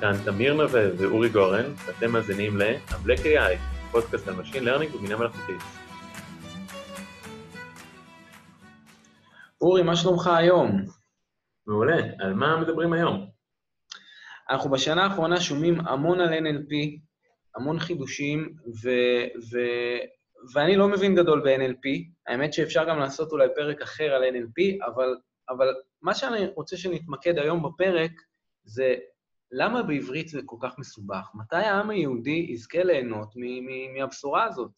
כאן תמיר נווה ואורי גורן, ואתם מאזינים ל-Black AI, פודקאסט על Machine Learning ובינה מלאכותית. אורי, מה שלומך היום? מעולה, על מה מדברים היום? אנחנו בשנה האחרונה שומעים המון על NLP, המון חידושים, ואני לא מבין גדול ב-NLP, האמת שאפשר גם לעשות אולי פרק אחר על NLP, אבל מה שאני רוצה שנתמקד היום בפרק זה למה בעברית זה כל כך מסובך? מתי העם היהודי יזכה ליהנות מהבשורה הזאת?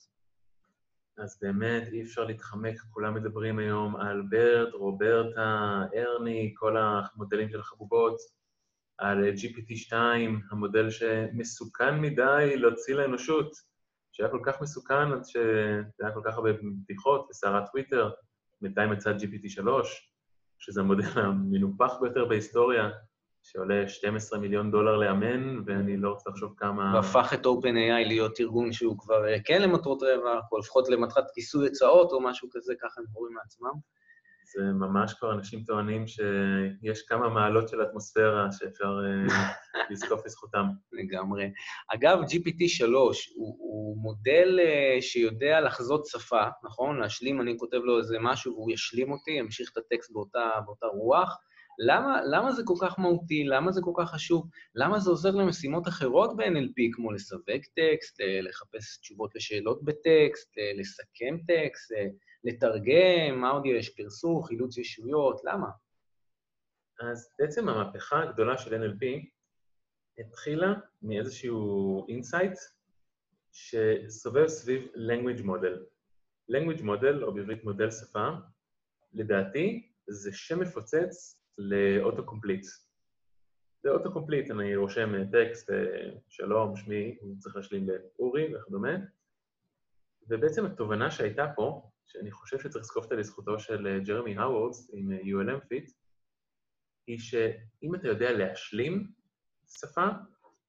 אז באמת אי אפשר להתחמק, כולם מדברים היום על ברט, רוברטה, ארני, כל המודלים של החבובות, על GPT-2, המודל שמסוכן מדי להוציא לאנושות, שהיה כל כך מסוכן, עד שהיה כל כך הרבה בדיחות, וסערת טוויטר, בינתיים יצא GPT-3, שזה המודל המנופח ביותר בהיסטוריה, שעולה $12 מיליון לאמן, ואני לא רוצה לחשוב כמה... והפך את Open AI להיות ארגון שהוא כבר כן למטרות רווח, או לפחות למטרת כיסוי הצעות או משהו כזה, ככה הם קוראים לעצמם. זה ממש כבר אנשים טוענים שיש כמה מעלות של אטמוספירה שאפשר לזקוף לזכותם. לגמרי. אגב, GPT-3 הוא מודל שיודע לחזות שפה, נכון? להשלים, אני כותב לו איזה משהו והוא ישלים אותי, ימשיך את הטקסט באותה רוח. למה זה כל כך מהותי? למה זה כל כך חשוב? למה זה עוזר למשימות אחרות ב-NLP, כמו לסווג טקסט, לחפש תשובות לשאלות בטקסט, לסכם טקסט, לתרגם, מה עוד יש? פרסום, חילוץ ישויות, למה? אז בעצם המהפכה הגדולה של NLP התחילה מאיזשהו אינסייט שסובב סביב language model. language model, או בעברית מודל שפה, לדעתי זה שם מפוצץ, לאוטו-קומפליט. זה אוטו-קומפליט, אני רושם טקסט, שלום, שמי, אני צריך להשלים לאורי וכדומה. ובעצם התובנה שהייתה פה, שאני חושב שצריך לזקוף אותה לזכותו של ג'רמי האוורד עם ULM fit, היא שאם אתה יודע להשלים שפה,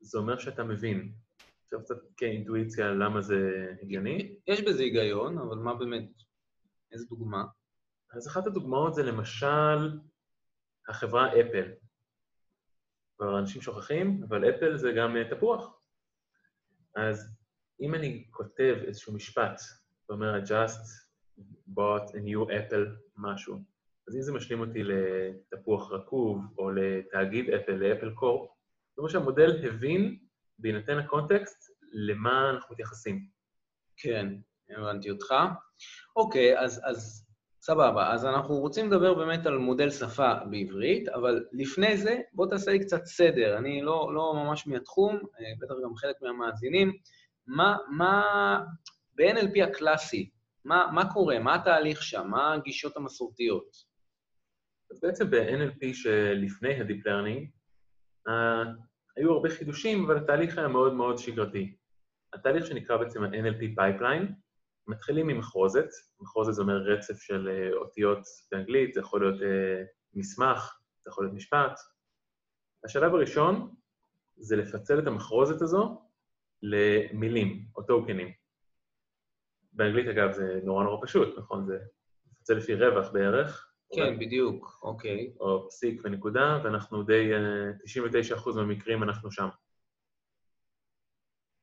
זה אומר שאתה מבין. עכשיו קצת כאינטואיציה למה זה הגיוני. יש בזה היגיון, אבל מה באמת? איזו דוגמה? אז אחת הדוגמאות זה למשל... החברה אפל. כבר אנשים שוכחים, אבל אפל זה גם תפוח. אז אם אני כותב איזשהו משפט, זאת אומרת, just bought a new apple, משהו, אז אם זה משלים אותי לתפוח רקוב, או לתאגיד אפל, לאפל קורפ, זאת אומרת שהמודל הבין, בהינתן הקונטקסט, למה אנחנו מתייחסים. כן, הבנתי אותך. אוקיי, אז... סבבה, אז אנחנו רוצים לדבר באמת על מודל שפה בעברית, אבל לפני זה, בוא תעשה לי קצת סדר. אני לא ממש מהתחום, בטח גם חלק מהמאזינים. ב-NLP הקלאסי, מה קורה? מה התהליך שם? מה הגישות המסורתיות? אז בעצם ב-NLP שלפני הדיפ לרנינג, היו הרבה חידושים, אבל התהליך היה מאוד מאוד שגרתי. התהליך שנקרא בעצם ה-NLP פייפליין, מתחילים עם מחרוזת, מחרוזת זה אומר רצף של אותיות באנגלית, זה יכול להיות מסמך, זה יכול להיות משפט. השלב הראשון זה לפצל את המחרוזת הזו למילים או טוקנים. באנגלית אגב זה נורא פשוט, נכון? זה לפצל לפי רווח בערך. כן, בדיוק, אוקיי. או פסיק ונקודה, ואנחנו די 99% מהמקרים אנחנו שם.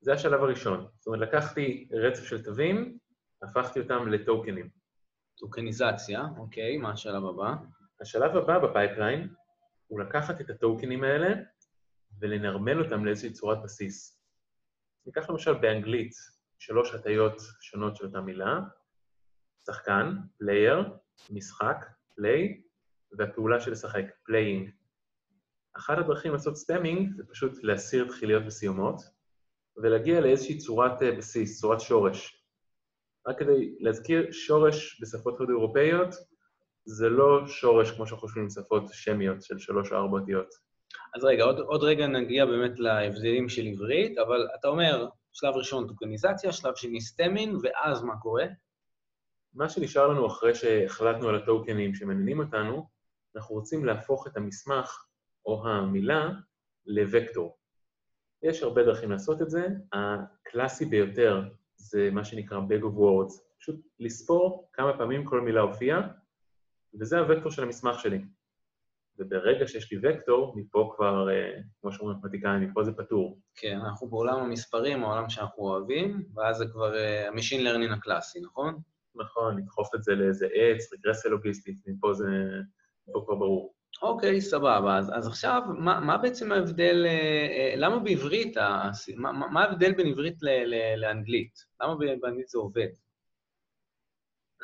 זה השלב הראשון. זאת אומרת, לקחתי רצף של תווים, הפכתי אותם לטוקנים. טוקניזציה, אוקיי, מה השלב הבא? השלב הבא בפייפליין הוא לקחת את הטוקנים האלה ולנרמל אותם לאיזושהי צורת בסיס. ניקח למשל באנגלית 3 הטיות שונות של אותה מילה, שחקן, player, משחק, play, והפעולה של לשחק, playing. אחת הדרכים לעשות סטמינג זה פשוט להסיר תחיליות וסיומות, ולהגיע לאיזושהי צורת בסיס, צורת שורש. רק כדי להזכיר, שורש בשפות אירופאיות זה לא שורש כמו שחושבים בשפות שמיות של 3 או 4 אותיות. אז רגע, עוד רגע נגיע באמת להבדלים של עברית, אבל אתה אומר, שלב ראשון טוקניזציה, שלב שני סטמינג, ואז מה קורה? מה שנשאר לנו אחרי שהחלטנו על הטוקנים שמעניינים אותנו, אנחנו רוצים להפוך את המסמך או המילה לווקטור. יש הרבה דרכים לעשות את זה, הקלאסי ביותר זה מה שנקרא bag of words, פשוט לספור כמה פעמים כל מילה הופיעה, וזה הווקטור של המסמך שלי. וברגע שיש לי וקטור, מפה כבר, כמו שאומרים מתמטיקאים, מפה זה פתור. כן, אנחנו בעולם המספרים, העולם שאנחנו אוהבים, ואז זה כבר המשין לרנין הקלאסי, נכון? נכון, נדחוף את זה לאיזה עץ, רגרסיה לוגיסטית, מפה זה כבר ברור. אוקיי, סבבה. אז עכשיו, מה בעצם ההבדל, למה בעברית, מה ההבדל בין עברית לאנגלית? למה באנגלית זה עובד?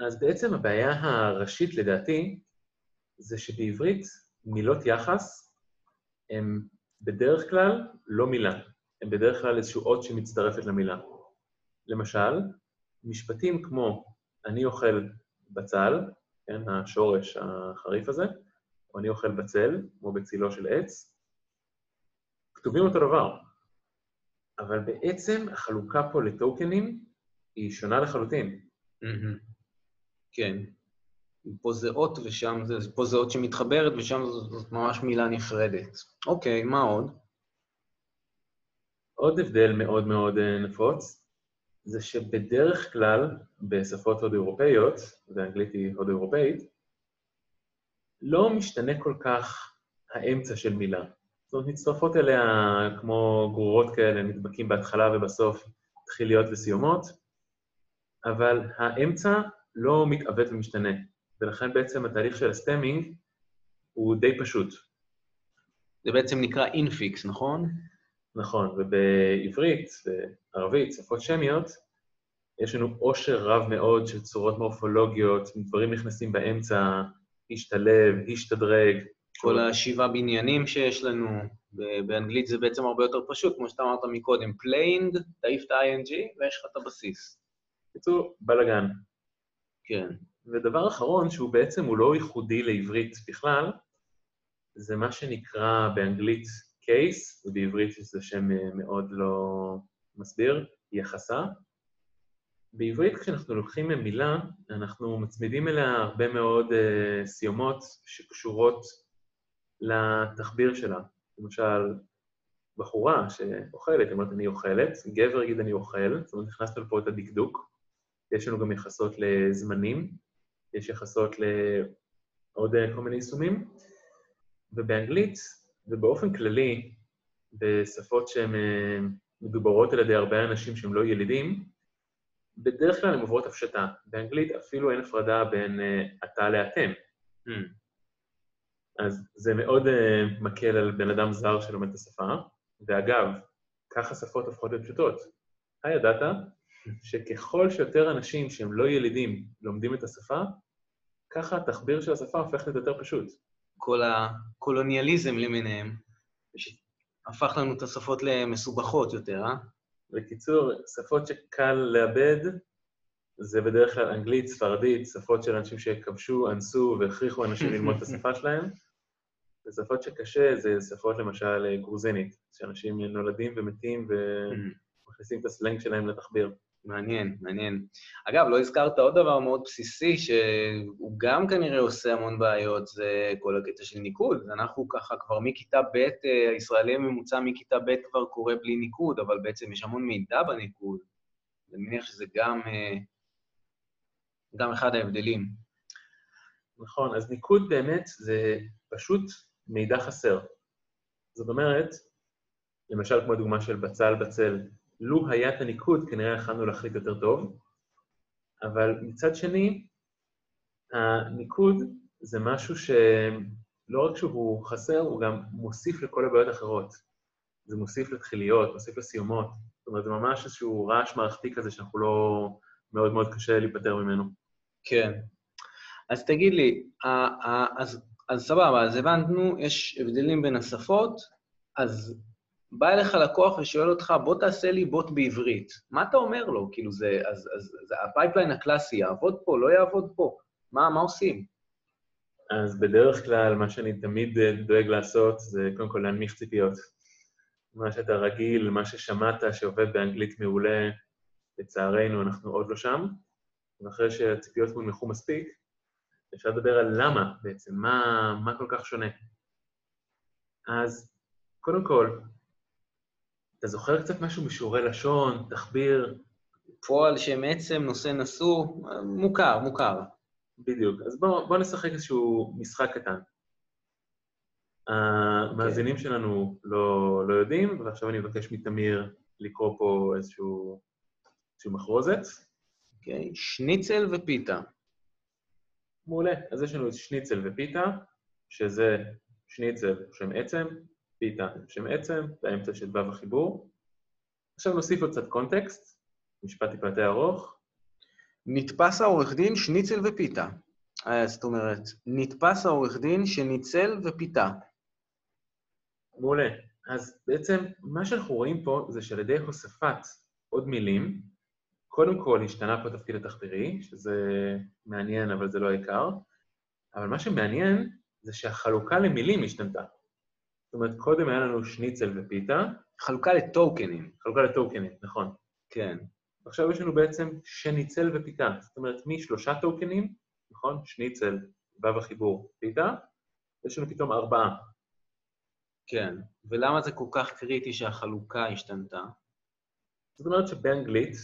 אז בעצם הבעיה הראשית לדעתי, זה שבעברית מילות יחס הם בדרך כלל לא מילה, הם בדרך כלל איזשהו אות שמצטרפת למילה. למשל, משפטים כמו אני אוכל בצל, כן, השורש החריף הזה, או אני אוכל בצל, כמו בצילו של עץ, כתובים אותו דבר. אבל בעצם החלוקה פה לטוקנים היא שונה לחלוטין. כן. פה זה אות ושם, פה זה אות שמתחברת ושם זאת ממש מילה נפרדת. אוקיי, מה עוד? עוד הבדל מאוד מאוד נפוץ, זה שבדרך כלל בשפות הודו-אירופאיות, ואנגלית היא הודו-אירופאית, לא משתנה כל כך האמצע של מילה. זאת אומרת, נצטרפות אליה כמו גרורות כאלה, נדבקים בהתחלה ובסוף תחיליות וסיומות, אבל האמצע לא מתעוות ומשתנה. ולכן בעצם התהליך של הסטמינג הוא די פשוט. זה בעצם נקרא אינפיקס, נכון? נכון, ובעברית, בערבית, שפות שמיות, יש לנו עושר רב מאוד של צורות מורפולוגיות, דברים נכנסים באמצע, השתלב, השתדרג. כל השבעה בניינים שיש לנו, באנגלית זה בעצם הרבה יותר פשוט, כמו שאתה אמרת מקודם, פליינד, תעיף את ה-ING ויש לך את הבסיס. בקיצור, בלגן. כן. ודבר אחרון, שהוא בעצם הוא לא ייחודי לעברית בכלל, זה מה שנקרא באנגלית case, ובעברית זה שם מאוד לא מסביר, יחסה. בעברית כשאנחנו לוקחים מילה, אנחנו מצמידים אליה הרבה מאוד סיומות שקשורות לתחביר שלה. למשל, בחורה שאוכלת, זאת אומרת אני אוכלת, גבר יגיד אני אוכל, זאת אומרת נכנסנו לפה את הדקדוק, יש לנו גם יחסות לזמנים, יש יחסות לעוד כל מיני יישומים, ובאנגלית, ובאופן כללי, בשפות שהן מדוברות על ידי הרבה אנשים שהם לא ילידים, בדרך כלל הן עוברות הפשטה. באנגלית אפילו אין הפרדה בין אתה לאתם. אז זה מאוד מקל על בן אדם זר שלומד את השפה, ואגב, ככה שפות הופכות לפשוטות. הידעת? שככל שיותר אנשים שהם לא ילידים לומדים את השפה, ככה התחביר של השפה הופך להיות יותר פשוט. כל הקולוניאליזם למיניהם, הפך לנו את השפות למסובכות יותר, אה? בקיצור, שפות שקל לאבד, זה בדרך כלל אנגלית, ספרדית, שפות של אנשים שכבשו, אנסו והכריחו אנשים ללמוד את השפה שלהם. ושפות שקשה זה שפות למשל גרוזינית, שאנשים נולדים ומתים ו... מכניסים את הסלנג שלהם לתחביר. מעניין, מעניין. אגב, לא הזכרת עוד דבר מאוד בסיסי, שהוא גם כנראה עושה המון בעיות, זה כל הקטע של ניקוד. אנחנו ככה כבר מכיתה ב', הישראלי הממוצע מכיתה ב' כבר קורה בלי ניקוד, אבל בעצם יש המון מידע בניקוד. אני מניח שזה גם אחד ההבדלים. נכון, אז ניקוד באמת זה פשוט מידע חסר. זאת אומרת, למשל כמו הדוגמה של בצל, לו היה את הניקוד, כנראה יכלנו להחליט יותר טוב, אבל מצד שני, הניקוד זה משהו שלא רק שהוא חסר, הוא גם מוסיף לכל הבעיות האחרות. זה מוסיף לתחיליות, מוסיף לסיומות. זאת אומרת, זה ממש איזשהו רעש מערכתי כזה שאנחנו לא מאוד מאוד קשה להיפטר ממנו. כן. אז תגיד לי, אז סבבה, אז הבנו, יש הבדלים בין השפות, אז... בא אליך לקוח ושואל אותך, בוא תעשה לי בוט בעברית. מה אתה אומר לו? כאילו זה, אז הפייפליין הקלאסי יעבוד פה, לא יעבוד פה. מה עושים? אז בדרך כלל, מה שאני תמיד דואג לעשות, זה קודם כל להנמיך ציפיות. מה שאתה רגיל, מה ששמעת שעובד באנגלית מעולה, לצערנו אנחנו עוד לא שם, ואחרי שהציפיות מונחו מספיק, אפשר לדבר על למה בעצם, מה כל כך שונה. אז קודם כל, אתה זוכר קצת משהו משיעורי לשון, תחביר? פועל שם עצם, נושא נשוא, מוכר. בדיוק. אז בוא נשחק איזשהו משחק קטן. המאזינים שלנו לא יודעים, ועכשיו אני מבקש מתמיר לקרוא פה איזושהי מחרוזת. אוקיי, שניצל ופיטה. מעולה, אז יש לנו שניצל ופיטה, שזה שניצל שם עצם, פיטה שם עצם, באמצע של בב החיבור. עכשיו נוסיף עוד קצת קונטקסט, משפט טיפתי ארוך. נתפס העורך דין שניצל ופיטה. זאת אומרת, נתפס העורך דין שניצל ופיטה. מעולה. אז בעצם מה שאנחנו רואים פה זה שעל ידי הוספת עוד מילים, קודם כל השתנה פה תפקיד התחבירי, שזה מעניין אבל זה לא העיקר, אבל מה שמעניין זה שהחלוקה למילים השתנתה. זאת אומרת, קודם היה לנו שניצל ופיטה. חלוקה לטוקנים. חלוקה לטוקנים, נכון. כן. עכשיו יש לנו בעצם שניצל ופיטה. זאת אומרת, משלושה טוקנים, נכון? שניצל, בב החיבור, פיטה, יש לנו פתאום 4. כן. ולמה זה כל כך קריטי שהחלוקה השתנתה? זאת אומרת שבאנגלית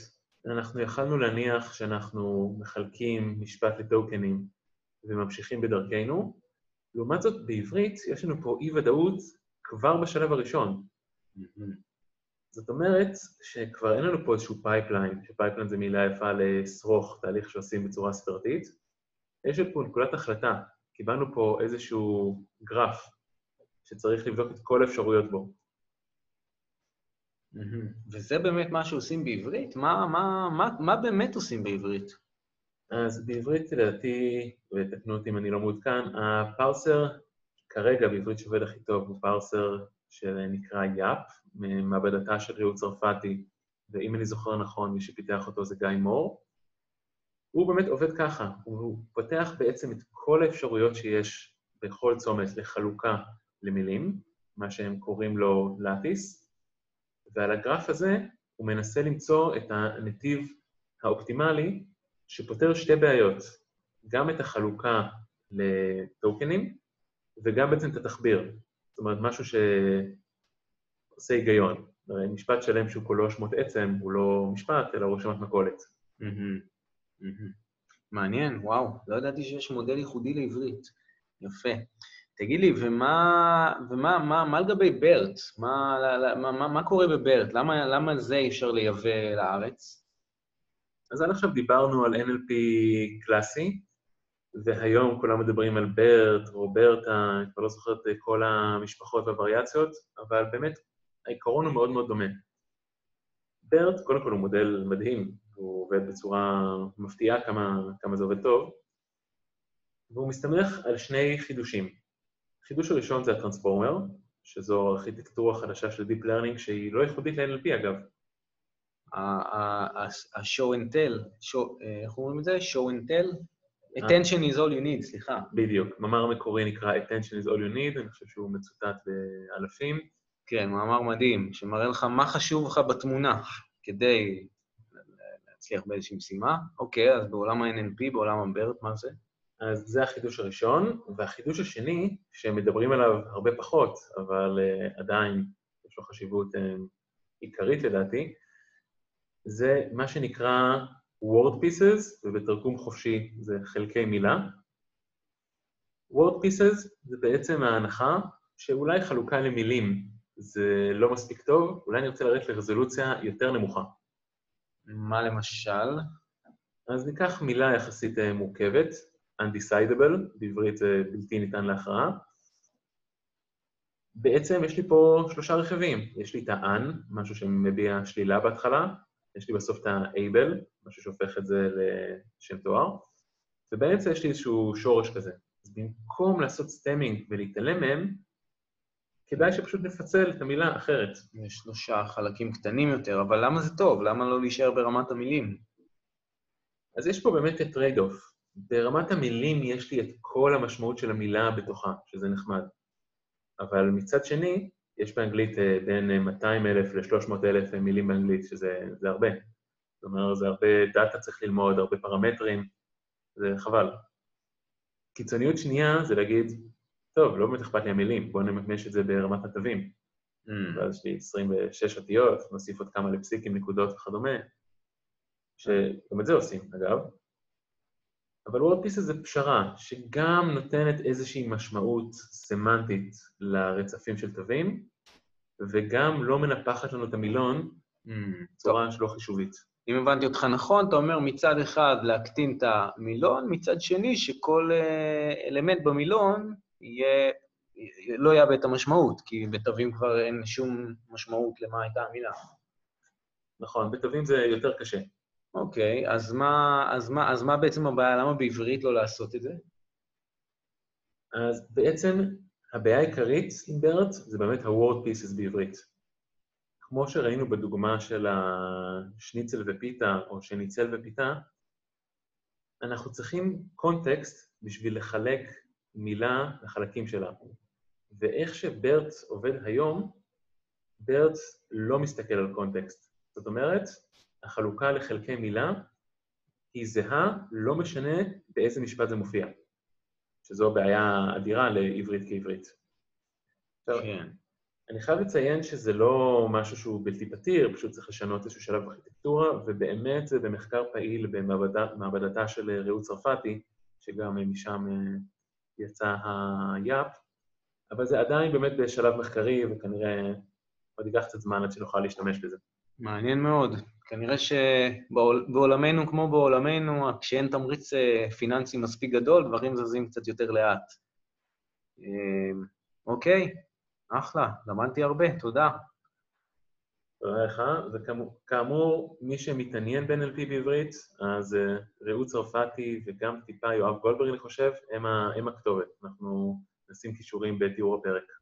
אנחנו יכלנו להניח שאנחנו מחלקים משפט לטוקנים וממשיכים בדרכנו. לעומת זאת, בעברית יש לנו פה אי-ודאות כבר בשלב הראשון. זאת אומרת שכבר אין לנו פה איזשהו פייפליין, שפייפליין זה מילה יפה לסרוך תהליך שעושים בצורה ספרתית. יש פה נקודת החלטה, קיבלנו פה איזשהו גרף שצריך לבדוק את כל האפשרויות בו. וזה באמת מה שעושים בעברית? מה באמת עושים בעברית? אז בעברית, לדעתי, ותקנו אותי אם אני לא מעודכן, הפרסר כרגע בעברית שעובד הכי טוב הוא פרסר שנקרא YAP, ממעבדתה של רעיל צרפתי, ואם אני זוכר נכון, מי שפיתח אותו זה גיא מור. הוא באמת עובד ככה, הוא פותח בעצם את כל האפשרויות שיש בכל צומת לחלוקה למילים, מה שהם קוראים לו לטיס, ועל הגרף הזה הוא מנסה למצוא את הנתיב האופטימלי שפותר שתי בעיות, גם את החלוקה לטוקנים וגם בעצם את התחביר. זאת אומרת, משהו שעושה היגיון. משפט שלם שהוא כולו שמות עצם, הוא לא משפט, אלא הוא רשימת מכולת. מעניין, וואו. לא ידעתי שיש מודל ייחודי לעברית. יפה. תגיד לי, ומה לגבי ברט? מה קורה בברט? למה זה אי אפשר לייבא לארץ? אז עד עכשיו דיברנו על NLP קלאסי, והיום כולם מדברים על ברט, רוברטה, אני כבר לא זוכרת כל המשפחות והווריאציות, אבל באמת העיקרון הוא מאוד מאוד דומה. ברט, קודם כל הוא מודל מדהים, הוא עובד בצורה מפתיעה כמה זה עובד טוב, והוא מסתמך על שני חידושים. החידוש הראשון זה הטרנספורמר, שזו ארכיטקטורה חדשה של דיפ לרנינג, שהיא לא ייחודית ל-NLP אגב. ה-show and tell, איך אומרים את זה? show and tell? Attention is all you need, סליחה. בדיוק. מאמר מקורי נקרא Attention is all you need, אני חושב שהוא מצוטט באלפים. כן, מאמר מדהים, שמראה לך מה חשוב לך בתמונה כדי להצליח באיזושהי משימה. אוקיי, אז בעולם ה-NLP, בעולם הברט, מה זה? אז זה החידוש הראשון, והחידוש השני, שמדברים עליו הרבה פחות, אבל עדיין יש לו חשיבות עיקרית לדעתי, זה מה שנקרא word pieces, ובתרגום חופשי זה חלקי מילה. word pieces זה בעצם ההנחה שאולי חלוקה למילים זה לא מספיק טוב, אולי נרצה לרדת לרזולוציה יותר נמוכה. מה למשל? אז ניקח מילה יחסית מורכבת, undecidable, בעברית זה בלתי ניתן להכרעה. בעצם יש לי פה 3 רכיבים, יש לי את ה-an, משהו שמביע שלילה בהתחלה, יש לי בסוף את ה-able, משהו שהופך את זה לשם תואר, ובאמצע יש לי איזשהו שורש כזה. אז במקום לעשות סטמינג ולהתעלם מהם, כדאי שפשוט נפצל את המילה אחרת. יש 3 חלקים קטנים יותר, אבל למה זה טוב? למה לא להישאר ברמת המילים? אז יש פה באמת את trade-off. ברמת המילים יש לי את כל המשמעות של המילה בתוכה, שזה נחמד. אבל מצד שני, יש באנגלית בין 200,000 ל-300,000 מילים באנגלית, שזה הרבה. זאת אומרת, זה הרבה דאטה צריך ללמוד, הרבה פרמטרים, זה חבל. קיצוניות שנייה זה להגיד, טוב, לא באמת אכפת לי המילים, בואו נמקמש את זה ברמת נתבים. אבל יש לי 26 אותיות, נוסיף עוד כמה לפסיקים, נקודות וכדומה, שגם את זה עושים, אגב. אבל word pieces זה פשרה, שגם נותנת איזושהי משמעות סמנטית לרצפים של תווים, וגם לא מנפחת לנו את המילון, צורה שלא חישובית. אם הבנתי אותך נכון, אתה אומר מצד אחד להקטין את המילון, מצד שני שכל אלמנט במילון יהיה, לא יהיה בית המשמעות, כי בתווים כבר אין שום משמעות למה הייתה המילה. נכון, בתווים זה יותר קשה. אוקיי, אז מה בעצם הבעיה? למה בעברית לא לעשות את זה? אז בעצם הבעיה העיקרית עם BERT זה באמת ה-word pieces בעברית. כמו שראינו בדוגמה של השניצל ופיטה או שניצל ופיטה, אנחנו צריכים קונטקסט בשביל לחלק מילה לחלקים שלה. ואיך שברט עובד היום, ברט לא מסתכל על קונטקסט. זאת אומרת, החלוקה לחלקי מילה היא זהה, לא משנה באיזה משפט זה מופיע. שזו בעיה אדירה לעברית כעברית. כן. אני חייב לציין שזה לא משהו שהוא בלתי פתיר, פשוט צריך לשנות איזשהו שלב בארכיטקטורה, ובאמת זה במחקר פעיל במעבדתה של רעות צרפתי, שגם משם יצא ה-YAP, אבל זה עדיין באמת בשלב מחקרי, וכנראה עוד ייקח קצת זמן עד שנוכל להשתמש בזה. מעניין מאוד. כנראה שבעולמנו, כמו בעולמנו, כשאין תמריץ פיננסי מספיק גדול, דברים זזים קצת יותר לאט. אוקיי. אחלה, למדתי הרבה, תודה. תודה לך, וכאמור, מי שמתעניין ב-NLP בעברית, אז רעות צרפתי וגם טיפה יואב גולדברג, אני חושב, הם הכתובת. אנחנו נשים קישורים בתיאור הפרק.